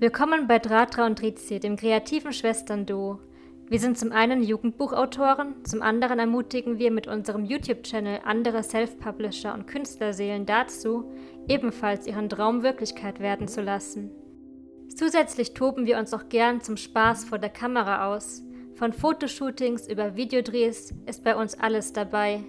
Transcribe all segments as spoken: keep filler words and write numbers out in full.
Willkommen bei Dratra und Rizzi, dem kreativen Schwestern-Duo. Wir sind zum einen Jugendbuchautoren, zum anderen ermutigen wir mit unserem YouTube-Channel andere Self-Publisher und Künstlerseelen dazu, ebenfalls ihren Traum Wirklichkeit werden zu lassen. Zusätzlich toben wir uns auch gern zum Spaß vor der Kamera aus. Von Fotoshootings über Videodrehs ist bei uns alles dabei.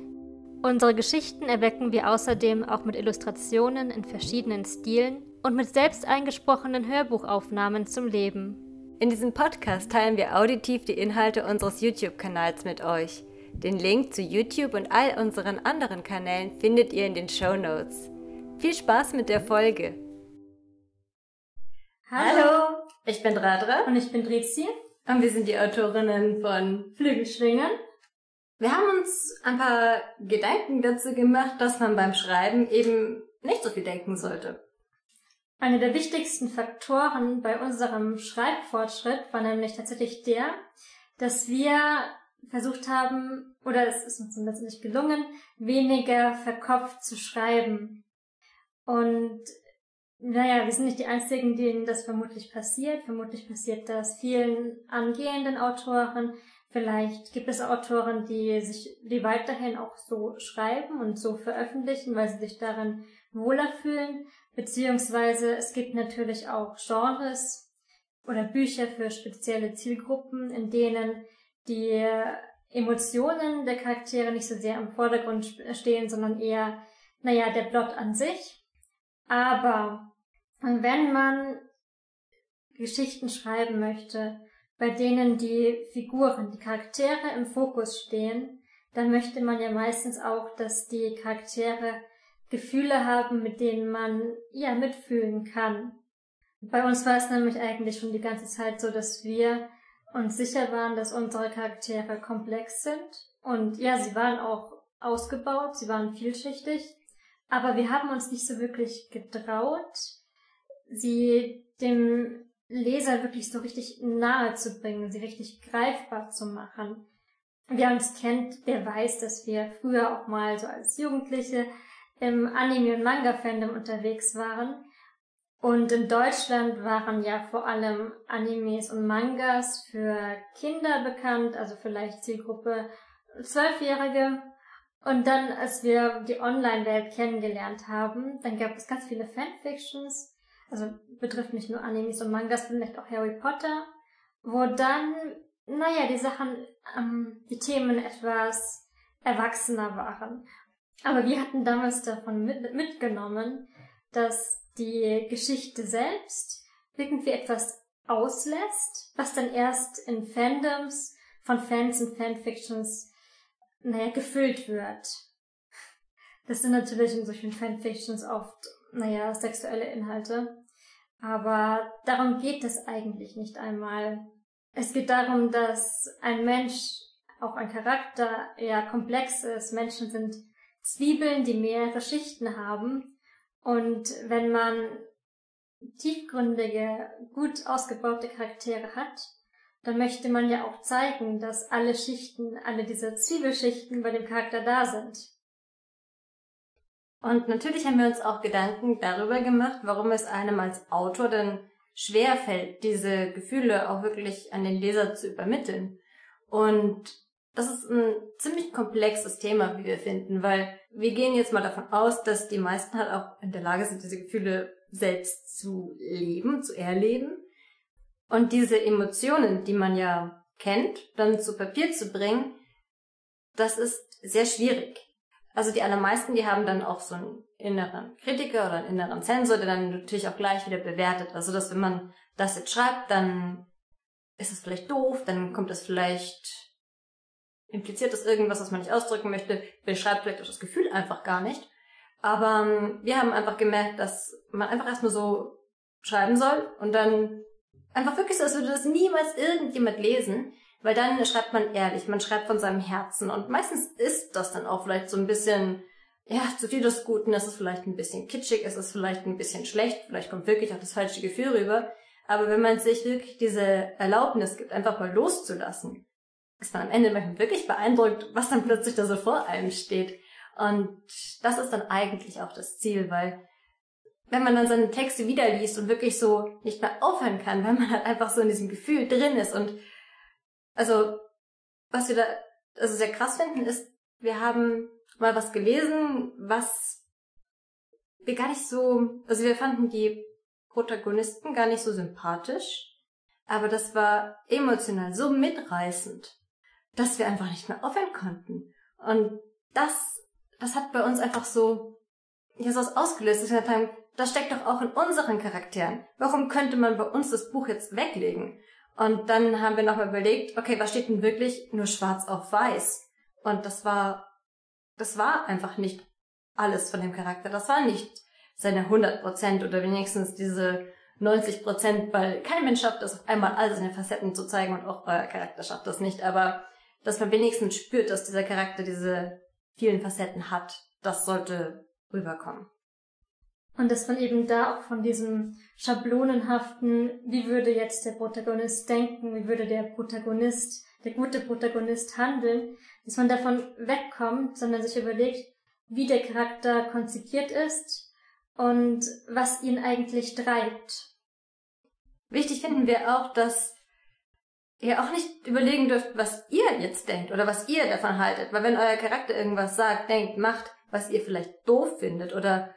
Unsere Geschichten erwecken wir außerdem auch mit Illustrationen in verschiedenen Stilen und mit selbst eingesprochenen Hörbuchaufnahmen zum Leben. In diesem Podcast teilen wir auditiv die Inhalte unseres YouTube-Kanals mit euch. Den Link zu YouTube und all unseren anderen Kanälen findet ihr in den Shownotes. Viel Spaß mit der Folge! Hallo, ich bin Dratra und ich bin Rizzi und wir sind die Autorinnen von Flügelschwingen. Wir haben uns ein paar Gedanken dazu gemacht, dass man beim Schreiben eben nicht so viel denken sollte. Einer der wichtigsten Faktoren bei unserem Schreibfortschritt war nämlich tatsächlich der, dass wir versucht haben, oder es ist uns letztendlich gelungen, weniger verkopft zu schreiben. Und naja, wir sind nicht die Einzigen, denen das vermutlich passiert. Vermutlich passiert das vielen angehenden Autoren. Vielleicht gibt es Autoren, die sich, die weiterhin auch so schreiben und so veröffentlichen, weil sie sich darin wohler fühlen. Beziehungsweise es gibt natürlich auch Genres oder Bücher für spezielle Zielgruppen, in denen die Emotionen der Charaktere nicht so sehr im Vordergrund stehen, sondern eher, naja, der Plot an sich. Aber wenn man Geschichten schreiben möchte, bei denen die Figuren, die Charaktere im Fokus stehen, dann möchte man ja meistens auch, dass die Charaktere Gefühle haben, mit denen man ja mitfühlen kann. Bei uns war es nämlich eigentlich schon die ganze Zeit so, dass wir uns sicher waren, dass unsere Charaktere komplex sind. Und ja, sie waren auch ausgebaut, sie waren vielschichtig, aber wir haben uns nicht so wirklich getraut, sie dem Leser wirklich so richtig nahe zu bringen, sie richtig greifbar zu machen. Wer uns kennt, der weiß, dass wir früher auch mal so als Jugendliche im Anime- und Manga-Fandom unterwegs waren. Und in Deutschland waren ja vor allem Animes und Mangas für Kinder bekannt, also vielleicht Zielgruppe Zwölfjährige. Und dann, als wir die Online-Welt kennengelernt haben, dann gab es ganz viele Fanfictions, also betrifft nicht nur Animes und Mangas, vielleicht auch Harry Potter, wo dann, naja, die Sachen, ähm, die Themen etwas erwachsener waren. Aber wir hatten damals davon mit, mitgenommen, dass die Geschichte selbst irgendwie etwas auslässt, was dann erst in Fandoms von Fans und Fanfictions, naja, gefüllt wird. Das sind natürlich in solchen Fanfictions oft, naja, sexuelle Inhalte. Aber darum geht es eigentlich nicht einmal. Es geht darum, dass ein Mensch, auch ein Charakter, ja komplex ist. Menschen sind Zwiebeln, die mehrere Schichten haben. Und wenn man tiefgründige, gut ausgebaute Charaktere hat, dann möchte man ja auch zeigen, dass alle Schichten, alle diese Zwiebelschichten bei dem Charakter da sind. Und natürlich haben wir uns auch Gedanken darüber gemacht, warum es einem als Autor denn schwerfällt, diese Gefühle auch wirklich an den Leser zu übermitteln. Und das ist ein ziemlich komplexes Thema, wie wir finden, weil wir gehen jetzt mal davon aus, dass die meisten halt auch in der Lage sind, diese Gefühle selbst zu leben, zu erleben. Und diese Emotionen, die man ja kennt, dann zu Papier zu bringen, das ist sehr schwierig. Also die allermeisten, die haben dann auch so einen inneren Kritiker oder einen inneren Zensor, der dann natürlich auch gleich wieder bewertet. Also dass wenn man das jetzt schreibt, dann ist es vielleicht doof, dann kommt das vielleicht, impliziert das irgendwas, was man nicht ausdrücken möchte, beschreibt vielleicht auch das Gefühl einfach gar nicht. Aber ähm, wir haben einfach gemerkt, dass man einfach erstmal so schreiben soll und dann einfach wirklich so, als würde das niemals irgendjemand lesen. Weil dann schreibt man ehrlich, man schreibt von seinem Herzen und meistens ist das dann auch vielleicht so ein bisschen, ja, zu viel des Guten, es ist vielleicht ein bisschen kitschig, es ist vielleicht ein bisschen schlecht, vielleicht kommt wirklich auch das falsche Gefühl rüber, aber wenn man sich wirklich diese Erlaubnis gibt, einfach mal loszulassen, ist man am Ende manchmal wirklich beeindruckt, was dann plötzlich da so vor einem steht. Und das ist dann eigentlich auch das Ziel, weil wenn man dann seine Texte wiederliest und wirklich so nicht mehr aufhören kann, weil man halt einfach so in diesem Gefühl drin ist. Und also, was wir da also sehr krass finden, ist, wir haben mal was gelesen, was wir gar nicht so, also wir fanden die Protagonisten gar nicht so sympathisch, aber das war emotional so mitreißend, dass wir einfach nicht mehr aufhören konnten. Und das, das hat bei uns einfach so, ja, so was ausgelöst, dass wir gesagt haben, das steckt doch auch in unseren Charakteren. Warum könnte man bei uns das Buch jetzt weglegen? Und dann haben wir nochmal überlegt, okay, was steht denn wirklich nur schwarz auf weiß? Und das war, das war einfach nicht alles von dem Charakter. Das war nicht seine hundert Prozent oder wenigstens diese neunzig Prozent, weil kein Mensch schafft es, auf einmal all seine Facetten zu zeigen, und auch euer Charakter schafft das nicht. Aber dass man wenigstens spürt, dass dieser Charakter diese vielen Facetten hat, das sollte rüberkommen. Und dass man eben da auch von diesem schablonenhaften, wie würde jetzt der Protagonist denken, wie würde der Protagonist, der gute Protagonist handeln, dass man davon wegkommt, sondern sich überlegt, wie der Charakter konzipiert ist und was ihn eigentlich treibt. Wichtig finden wir auch, dass ihr auch nicht überlegen dürft, was ihr jetzt denkt oder was ihr davon haltet. Weil wenn euer Charakter irgendwas sagt, denkt, macht, was ihr vielleicht doof findet oder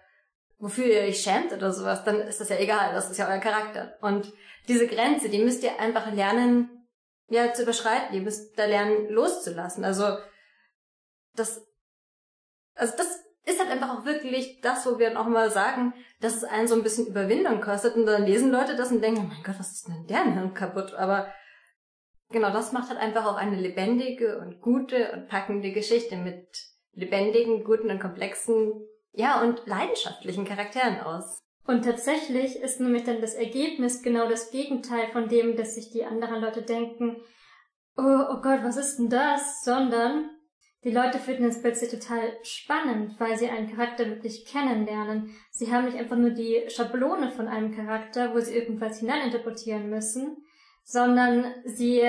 wofür ihr euch schämt oder sowas, dann ist das ja egal, das ist ja euer Charakter. Und diese Grenze, die müsst ihr einfach lernen, ja, zu überschreiten. Ihr müsst da lernen, loszulassen. Also das, also das ist halt einfach auch wirklich das, wo wir dann auch mal sagen, dass es einen so ein bisschen Überwindung kostet, und dann lesen Leute das und denken, oh mein Gott, was ist denn deren Hirn kaputt? Aber genau, das macht halt einfach auch eine lebendige und gute und packende Geschichte mit lebendigen, guten und komplexen, ja, und leidenschaftlichen Charakteren aus. Und tatsächlich ist nämlich dann das Ergebnis genau das Gegenteil von dem, dass sich die anderen Leute denken, oh, oh Gott, was ist denn das? Sondern die Leute finden es plötzlich total spannend, weil sie einen Charakter wirklich kennenlernen. Sie haben nicht einfach nur die Schablone von einem Charakter, wo sie irgendwas hineininterpretieren müssen, sondern sie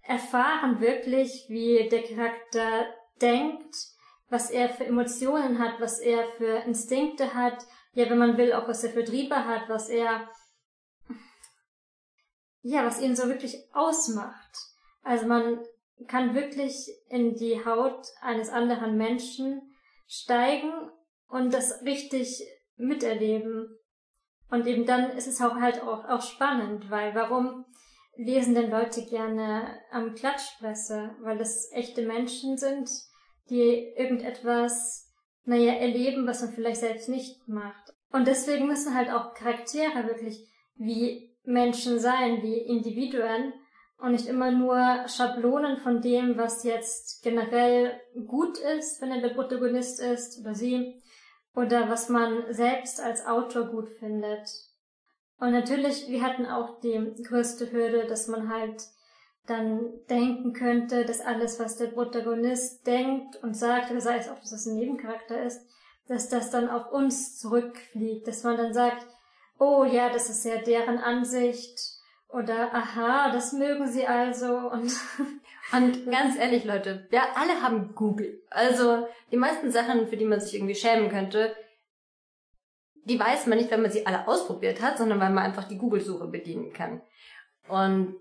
erfahren wirklich, wie der Charakter denkt, was er für Emotionen hat, was er für Instinkte hat, ja, wenn man will, auch was er für Triebe hat, was er, ja, was ihn so wirklich ausmacht. Also man kann wirklich in die Haut eines anderen Menschen steigen und das richtig miterleben. Und eben dann ist es auch halt auch, auch spannend, weil warum lesen denn Leute gerne am Klatschpresse? Weil das echte Menschen sind, die irgendetwas, naja, erleben, was man vielleicht selbst nicht macht. Und deswegen müssen halt auch Charaktere wirklich wie Menschen sein, wie Individuen und nicht immer nur Schablonen von dem, was jetzt generell gut ist, wenn er der Protagonist ist oder sie, oder was man selbst als Autor gut findet. Und natürlich, wir hatten auch die größte Hürde, dass man halt dann denken könnte, dass alles, was der Protagonist denkt und sagt, oder sei es auch, dass das ein Nebencharakter ist, dass das dann auf uns zurückfliegt, dass man dann sagt, oh ja, das ist ja deren Ansicht, oder aha, das mögen sie also. Und, und ganz ehrlich, Leute, wir alle haben Google. Also die meisten Sachen, für die man sich irgendwie schämen könnte, die weiß man nicht, wenn man sie alle ausprobiert hat, sondern weil man einfach die Google-Suche bedienen kann. Und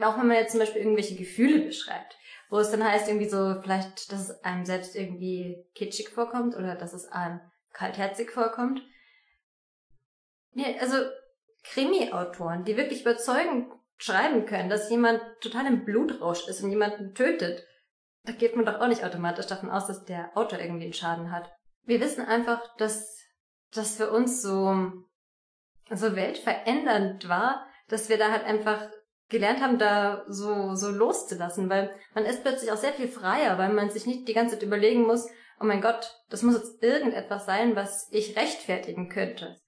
auch wenn man jetzt zum Beispiel irgendwelche Gefühle beschreibt, wo es dann heißt irgendwie so, vielleicht, dass es einem selbst irgendwie kitschig vorkommt oder dass es einem kaltherzig vorkommt. Nee, also Krimi-Autoren, die wirklich überzeugend schreiben können, dass jemand total im Blutrausch ist und jemanden tötet, da geht man doch auch nicht automatisch davon aus, dass der Autor irgendwie einen Schaden hat. Wir wissen einfach, dass das für uns so, so weltverändernd war, dass wir da halt einfach gelernt haben, da so, so loszulassen, weil man ist plötzlich auch sehr viel freier, weil man sich nicht die ganze Zeit überlegen muss, oh mein Gott, das muss jetzt irgendetwas sein, was ich rechtfertigen könnte.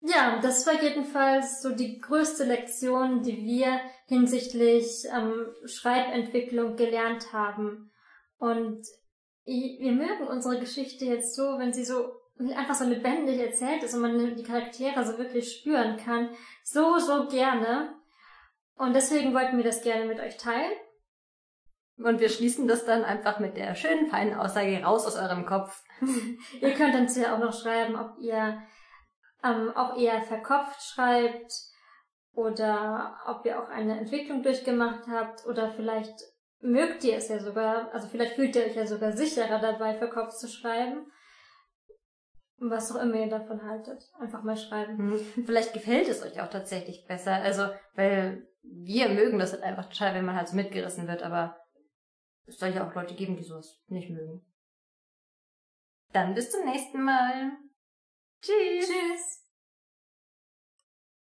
Ja, das war jedenfalls so die größte Lektion, die wir hinsichtlich ähm, Schreibentwicklung gelernt haben. Und wir mögen unsere Geschichte jetzt so, wenn sie so einfach so lebendig erzählt ist und man die Charaktere so wirklich spüren kann, so, so gerne. Und deswegen wollten wir das gerne mit euch teilen. Und wir schließen das dann einfach mit der schönen, feinen Aussage, raus aus eurem Kopf. Ihr könnt uns ja auch noch schreiben, ob ihr ähm, auch eher verkopft schreibt oder ob ihr auch eine Entwicklung durchgemacht habt oder vielleicht mögt ihr es ja sogar, also vielleicht fühlt ihr euch ja sogar sicherer dabei, verkopft zu schreiben. Was auch immer ihr davon haltet. Einfach mal schreiben. Hm. Vielleicht gefällt es euch auch tatsächlich besser. Also, weil wir mögen das halt einfach total, wenn man halt so mitgerissen wird, aber es soll ja auch Leute geben, die sowas nicht mögen. Dann bis zum nächsten Mal. Tschüss. Tschüss.